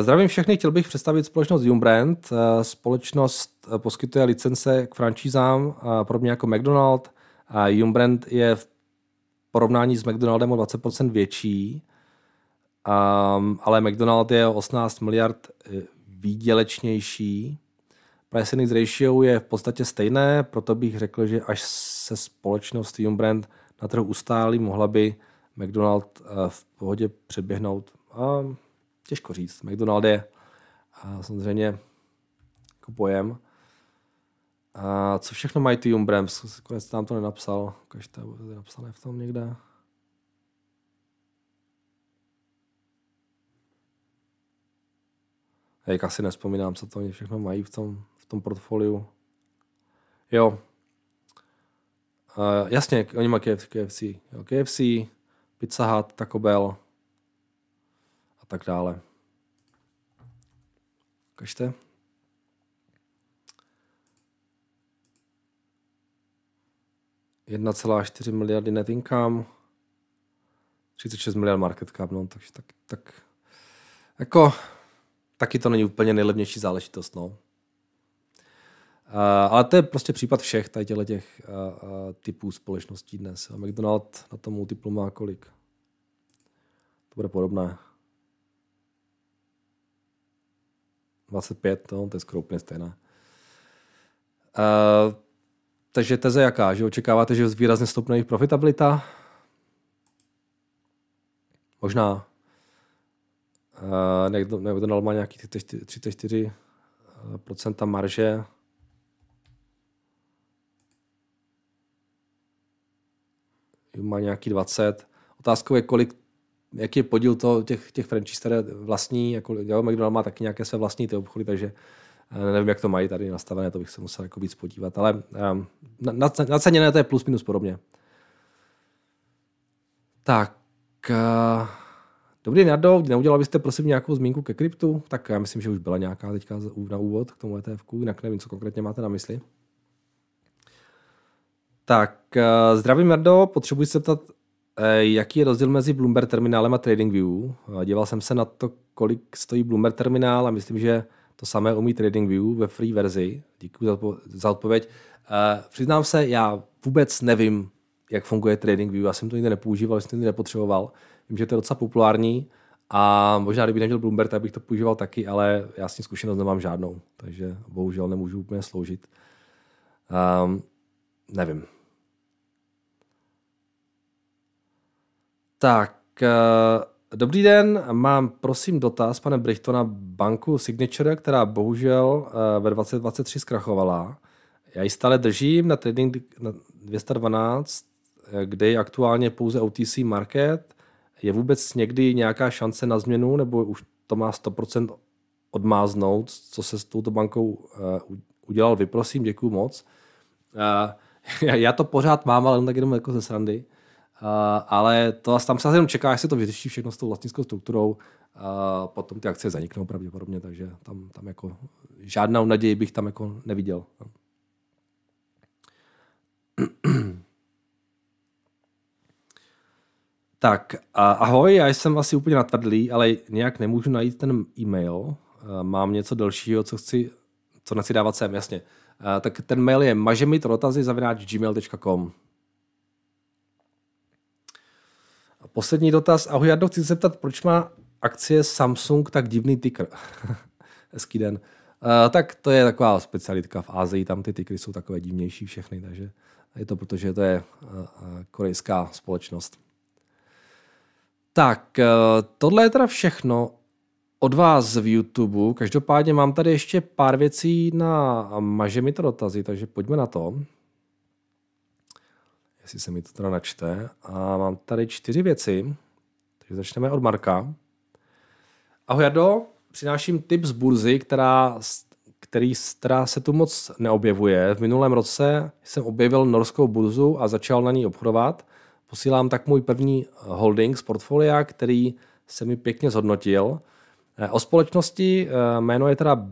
Zdravím všechny, chtěl bych představit společnost Yum Brand. Společnost poskytuje licence k franšízám, podobně jako McDonald's. Yum Brand je v porovnání s McDonaldem o dvacet procent větší, ale McDonald's je o osmnáct miliard výdělečnější. Price earnings ratio je v podstatě stejné, proto bych řekl, že až se společnost Yum Brand na trhu ustálí, mohla by McDonald's v pohodě předběhnout. Těžko říct. McDonald's je a samozřejmě jako pojem. A co všechno mají ty Yum Brand? Konec tam to nenapsal. Každé je napsané v tom někde. Jak asi nespomínám, co to všechno mají v tom, v tom portfoliu. Jo. A jasně, oni mají K F C. Jo, K F C, Pizza Hut, Taco Bell. Tak dále. Ukažte. jedna celá čtyři miliardy net income, třicet šest miliard market cap, no, takže tak, tak, jako, taky to není úplně nejlevnější záležitost, no. Uh, ale to je prostě případ všech tady těchto těch uh, uh, typů společností dnes. A McDonald's na tom multiplu má kolik? To bude podobné. dvacet pět, no, to je skoro úplně stejné. Uh, takže teze jaká? Že očekáváte, že výrazně stoupne jejich profitabilita? Možná. Uh, někdo, někdo má nějaký třicet čtyři procent marže. Má nějaký dvacet. Otázkou je, kolik jaký je podíl toho, těch, těch franchise, které vlastní, jako jo, McDonald's má taky nějaké své vlastní ty obchody, takže nevím, jak to mají tady nastavené, to bych se musel jako víc podívat, ale um, naceněné to je plus minus podobně. Tak, uh, dobrý Nardo, neudělal byste prosím nějakou zmínku ke kryptu? Tak já myslím, že už byla nějaká teďka na úvod k tomu E T F ku, jinak nevím, co konkrétně máte na mysli. Tak, uh, zdravím Nardo, potřebuji se ptat, jaký je rozdíl mezi Bloomberg terminálem a TradingView? Díval jsem se na to, kolik stojí Bloomberg terminál a myslím, že to samé umí TradingView ve free verzi. Děkuji za odpověď. Přiznám se, já vůbec nevím, jak funguje TradingView. Já jsem to nikdy nepoužíval, jsem to nikdy nepotřeboval. Vím, že to je docela populární a možná, kdyby neměl Bloomberg, tak bych to používal taky, ale já s tím zkušenost nemám žádnou, takže bohužel nemůžu úplně sloužit. Um, nevím. Tak, dobrý den, mám prosím dotaz pane Brichto na banku Signature, která bohužel ve dvacet dvacet tři zkrachovala. Já ji stále držím na trading dvě stě dvanáct, kde je aktuálně pouze O T C market. Je vůbec někdy nějaká šance na změnu, nebo už to má sto procent odmáznout, co se s touto bankou udělal vy, prosím, děkuju moc. Uh, já to pořád mám, ale tak jenom jako ze srandy. Uh, ale to tam se jenom čeká, jak se to vyřeší všechno s tou vlastnickou strukturou. Uh, potom ty akcie zaniknou pravděpodobně, takže tam, tam jako žádnou naději bych tam jako neviděl. Tak, ahoj, já jsem asi úplně natvrdlý, ale nějak nemůžu najít ten e-mail. Mám něco dalšího, co chci, co nechci dávat sem, jasně. Tak ten mail je mažemitrotazy zavináč gmail tečka com. Poslední dotaz. Ahoj, Jardo, chci se zeptat, proč má akcie Samsung tak divný ticker? Hezký den. Tak to je taková specialitka v Asii, tam ty tickery jsou takové divnější všechny, takže je to proto, že to je korejská společnost. Tak, tohle je teda všechno od vás v YouTube. Každopádně mám tady ještě pár věcí na mažemito dotazy, takže pojďme na to. Jestli se mi to teda načte. A mám tady čtyři věci. Takže začneme od Marka. Ahoj, Jardo, přináším tip z burzy, která, který, která se tu moc neobjevuje. V minulém roce jsem objevil norskou burzu a začal na ní obchodovat. Posílám tak můj první holding z portfolia, který se mi pěkně zhodnotil. O společnosti jméno je teda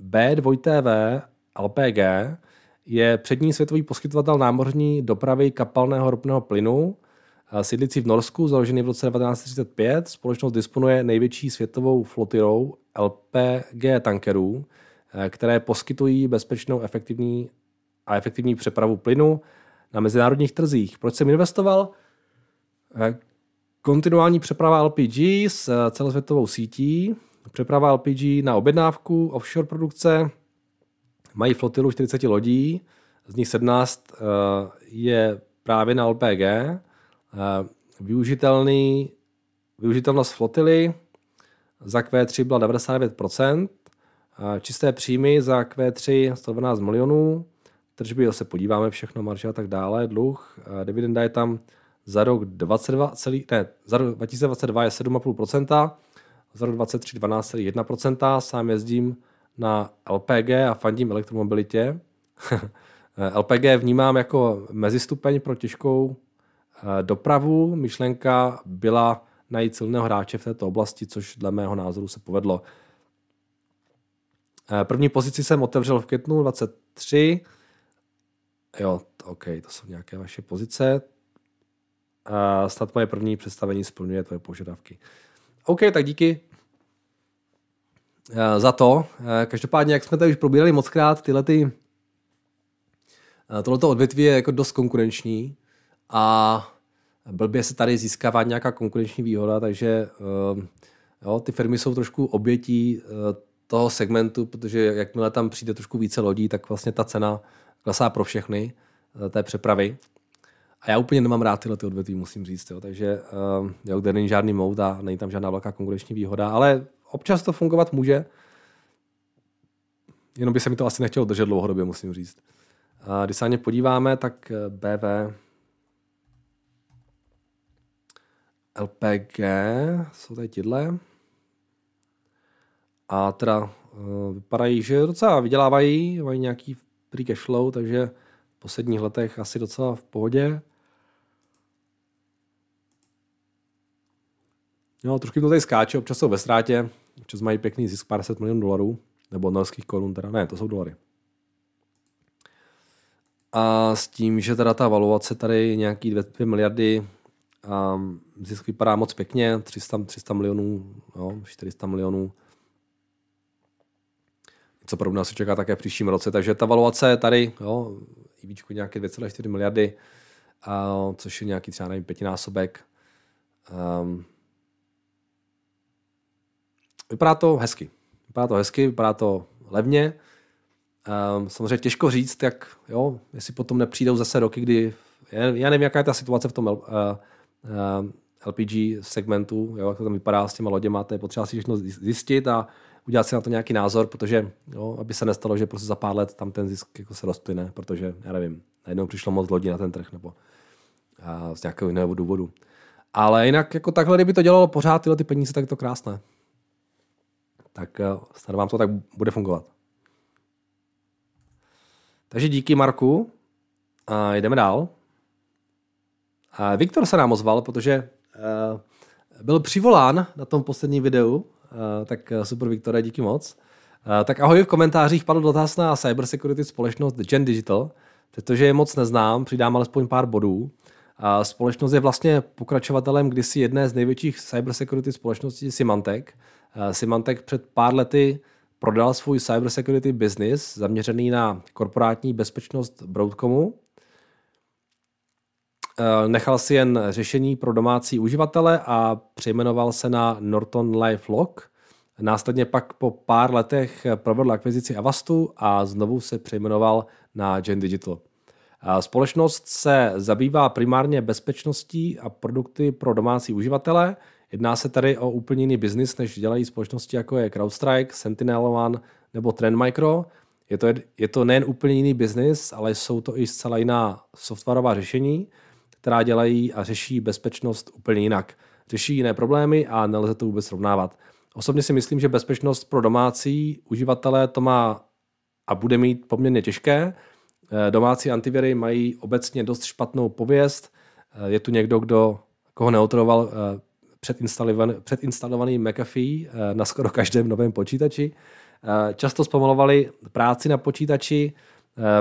bé dvě té vé el pé gé, je přední světový poskytovatel námořní dopravy kapalného ropného plynu, sídlící v Norsku, založený v roce devatenáct třicet pět. Společnost disponuje největší světovou flotilou el pé gé tankerů, které poskytují bezpečnou efektivní a efektivní přepravu plynu na mezinárodních trzích. Proč jsem investoval? Kontinuální přeprava el pé gé s celosvětovou sítí, přeprava el pé gé na objednávku, offshore produkce, mají flotilu čtyřicet lodí, z nich sedmnáct je právě na el pé gé, využitelný, využitelnost flotily za kvé tři byla devadesát devět procent, čisté příjmy za kvé tři sto dvanáct milionů, tržby, se podíváme, všechno, marže a tak dále, dluh, dividenda je tam za rok dvacet dva, ne, za rok dva tisíce dvacet dva je sedm celá pět procenta, za rok dvacet tři dvanáct celá jedna procenta, sám jezdím na el pé gé a fandím elektromobilitě. el pé gé vnímám jako mezistupeň pro těžkou dopravu, myšlenka byla najít silného hráče v této oblasti, což dle mého názoru se povedlo. První pozici jsem otevřel v květnu dvacet tři. Jo, OK, to jsou nějaké vaše pozice. Uh, snad moje první představení splňuje tvoje požadavky. OK, tak díky uh, za to. Uh, každopádně, jak jsme tady už probírali mockrát, tyhle ty, uh, tohleto odvětví je jako dost konkurenční a blbě se tady získává nějaká konkurenční výhoda, takže uh, jo, ty firmy jsou trošku obětí uh, toho segmentu, protože jakmile tam přijde trošku více lodí, tak vlastně ta cena klasá pro všechny té přepravy. A já úplně nemám rád tyhle ty odvětví, musím říct. Jo. Takže jo, kde není žádný mout a není tam žádná velká konkurenční výhoda, ale občas to fungovat může. Jenom by se mi to asi nechtělo držet dlouhodobě, musím říct. A když se na ně podíváme, tak bé vé, el pé gé, jsou tady tyhle. A teda vypadají, že docela vydělávají, mají nějaký prý cash flow, takže v posledních letech asi docela v pohodě. No, trošku to tady skáče, občas jsou ve ztrátě, občas mají pěkný zisk padesát milionů dolarů, nebo norských korun, teda ne, to jsou dolary. A s tím, že teda ta valuace tady nějaký dvě miliardy, um, zisk vypadá moc pěkně, tři sta milionů, no, čtyři sta milionů, co podobného se čeká také v příštím roce. Takže ta valuace tady, jo, í vé čko nějaké dvě celá čtyři miliardy, a, což je nějaký třeba, nevím, pětinásobek. Um, vypadá to hezky. Vypadá to hezky, vypadá to levně. Um, samozřejmě těžko říct, jak, jo, jestli potom nepřijdou zase roky, kdy, já nevím, jaká je ta situace v tom uh, uh, el pé gé segmentu, jo, jak to tam vypadá s těma loděma, to je potřeba si všechno zjistit a udělat si na to nějaký názor, protože jo, aby se nestalo, že prostě za pár let tam ten zisk jako se rozplyne, protože, já nevím, najednou přišlo moc lodí na ten trh nebo a, z nějakého jiného důvodu. Ale jinak jako takhle, kdyby to dělalo pořád tyhle ty peníze, tak je to krásné. Tak snad vám to tak bude fungovat. Takže díky, Marku. A jdeme dál. A Viktor se nám ozval, protože uh, byl přivolán na tom posledním videu. Uh, tak super, Viktore, díky moc. Uh, tak ahoj, v komentářích padl dotaz na cybersecurity společnost Gen Digital, protože je moc neznám, přidám alespoň pár bodů. A společnost je vlastně pokračovatelem kdysi jedné z největších cybersecurity společností Symantec. Symantec před pár lety prodal svůj cybersecurity business zaměřený na korporátní bezpečnost Broadcomu. Nechal si jen řešení pro domácí uživatele a přejmenoval se na Norton LifeLock. Následně pak po pár letech provedl akvizici Avastu a znovu se přejmenoval na Gen Digital. Společnost se zabývá primárně bezpečností a produkty pro domácí uživatele. Jedná se tady o úplně jiný biznis, než dělají společnosti jako je CrowdStrike, SentinelOne nebo Trend Micro. Je to, je to nejen úplně jiný biznis, ale jsou to i zcela jiná softwarová řešení, která dělají a řeší bezpečnost úplně jinak. Řeší jiné problémy a nelze to vůbec srovnávat. Osobně si myslím, že bezpečnost pro domácí uživatele to má a bude mít poměrně těžké. Domácí antiviry mají obecně dost špatnou pověst. Je tu někdo, kdo, koho neotroval předinstalovaný McAfee na skoro každém novém počítači. Často zpomalovali práci na počítači,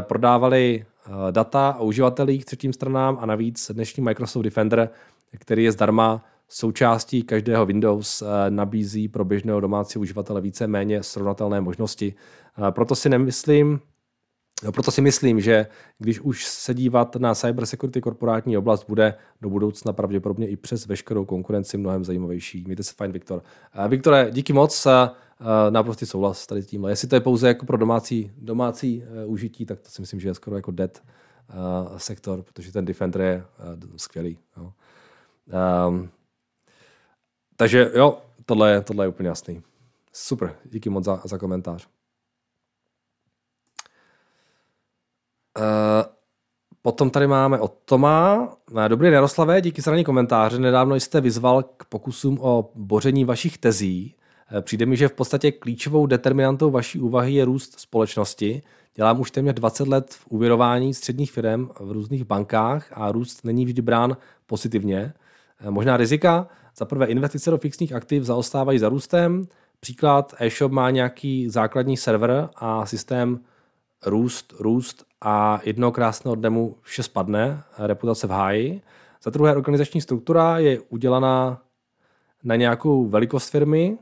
prodávali data o uživatelích třetím stranám a navíc dnešní Microsoft Defender, který je zdarma součástí každého Windows, nabízí pro běžného domácího uživatele víceméně srovnatelné možnosti. Proto si nemyslím, No, proto si myslím, že když už se dívat na cybersecurity korporátní oblast, bude do budoucna pravděpodobně i přes veškerou konkurenci mnohem zajímavější. Mějte se fajn, Viktor. Viktore, díky moc. Naprostý souhlas tady s tímhle. Jestli to je pouze jako pro domácí, domácí uh, užití, tak to si myslím, že je skoro jako dead uh, sektor, protože ten Defender je uh, skvělý. Jo. Um, takže jo, tohle je, tohle je úplně jasný. Super, díky moc za, za komentář. Potom tady máme od Toma. Dobrý, Jaroslave, díky za ranní komentáře. Nedávno jste vyzval k pokusům o boření vašich tezí. Přijde mi, že v podstatě klíčovou determinantou vaší úvahy je růst společnosti. Dělám už téměř dvacet let v úvěrování středních firm v různých bankách a růst není vždy brán pozitivně. Možná rizika. Za prvé, investice do fixních aktiv zaostávají za růstem. Příklad, e-shop má nějaký základní server a systém růst, růst a jednoho krásného dne mu vše spadne, reputace v háji. Za druhé, organizační struktura je udělaná na nějakou velikost firmy.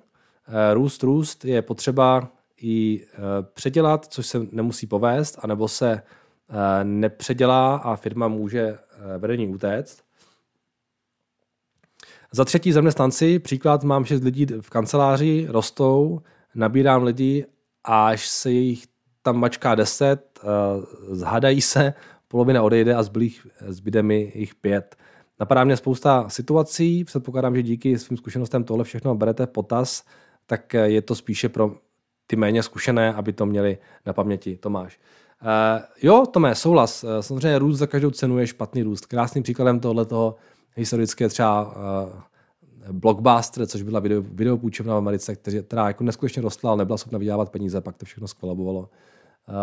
Růst, růst je potřeba i předělat, což se nemusí povést, anebo se nepředělá a firma může vedení utéct. Za třetí, zaměstnanci. Příklad, mám šest lidí v kanceláři, rostou, nabírám lidi, až se jejich tam mačká deset, zhadají se, polovina odejde a zbyde mi jich pět. Napadá mě spousta situací, předpokládám, že díky svým zkušenostem tohle všechno berete v potaz, tak je to spíše pro ty méně zkušené, aby to měli na paměti. Tomáš. Jo, Tomé, souhlas. Samozřejmě růst za každou cenu je špatný růst. Krásným příkladem tohletoho historicky je třeba Blockbuster, což byla video, videopůjčovna v Americe, která jako neskutečně rostla, ale nebyla schopna vydělávat peníze, pak to všechno skolabovalo.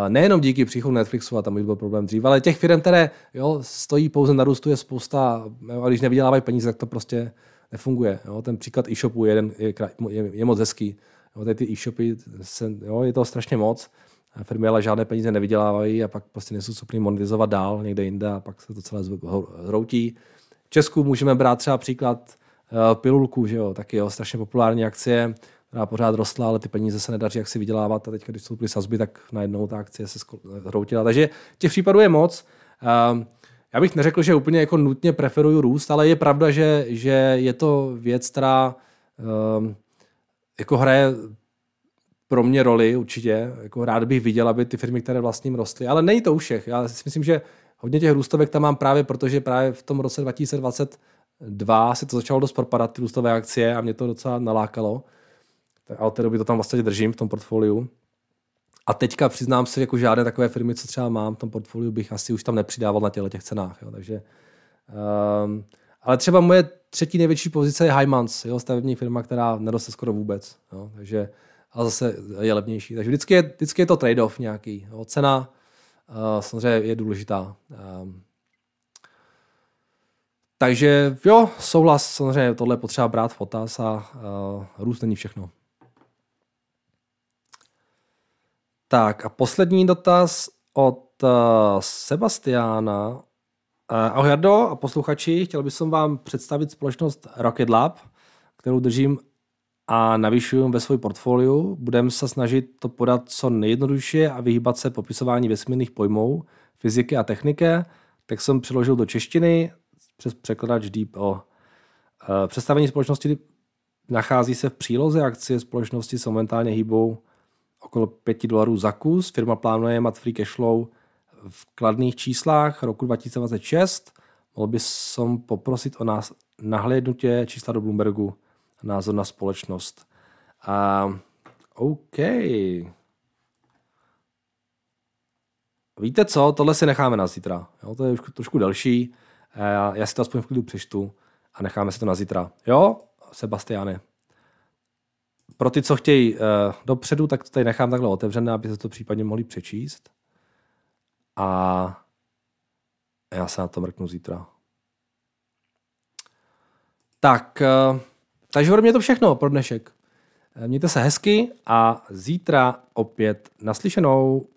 Nejenom díky příchodu Netflixu, a tam už byl problém dřív, ale těch firm, které jo, stojí pouze na růstu, je spousta, a když nevydělávají peníze, tak to prostě nefunguje. Jo. Ten příklad e-shopu je, jeden, je, je, je moc hezký. Jo, tady ty e-shopy, se, jo, je toho strašně moc. Firmy ale žádné peníze nevydělávají a pak prostě nejsou schopni monetizovat dál někde jinde a pak se to celé zhroutí. V Česku můžeme brát třeba příklad Pilulku, že jo, taky jo, strašně populární akcie, která pořád rostla, ale ty peníze se nedaří jak si vydělávat a teď, když jsou sazby, tak najednou ta akcie se zhroutila. Takže těch případů je moc. Já bych neřekl, že úplně jako nutně preferuju růst, ale je pravda, že, že je to věc, která jako hraje pro mě roli určitě. Jako rád bych viděl, aby ty firmy, které vlastním, rostly, ale není to u všech. Já si myslím, že hodně těch růstovek tam mám právě, protože právě v tom roce dva tisíce dvacet dva se to začalo dost propadat, ty růstové akcie, a mě to docela nalákalo. Tak od té doby to tam vlastně držím v tom portfoliu. A teďka přiznám se, jako žádné takové firmy, co třeba mám v tom portfoliu, bych asi už tam nepřidával na těchto těch cenách. Jo. Takže, um, ale třeba moje třetí největší pozice je Hymans, jo, stavební firma, která neroste skoro vůbec. Jo. Takže, a zase je levnější. Takže vždycky je, vždycky je to trade-off nějaký. Jo. Cena samozřejmě je důležitá. Takže jo, souhlas, samozřejmě tohle potřeba brát v potaz a růst není všechno. Tak a poslední dotaz od uh, Sebastiána. Uh, ahoj Jardo a posluchači, chtěl bych vám představit společnost Rocket Lab, kterou držím a navyšuju ve svůj portfoliu. Budeme se snažit to podat co nejjednoduše a vyhýbat se popisování vesmírných pojmů, fyziky a techniky. Tak jsem přeložil do češtiny přes překladač Deep O. Uh, představení společnosti nachází se v příloze. Akcie společnosti se momentálně hýbou okolo pět dolarů za kus. Firma plánuje mít free cash flow v kladných číslách roku dva tisíce dvacet šest. Mohl bych som poprosit o nás nahlédnutě čísla do Bloombergu a názor na společnost. Uh, OK. Víte co? Tohle si necháme na zítra. Jo, to je už trošku delší. Uh, já si to aspoň v klidu přečtu a necháme si to na zítra. Jo, Sebastiane. Pro ty, co chtějí uh, dopředu, tak to tady nechám takhle otevřené, aby se to případně mohli přečíst. A já se na to mrknu zítra. Tak, uh, takže pro mě to všechno pro dnešek. Mějte se hezky a zítra opět naslyšenou.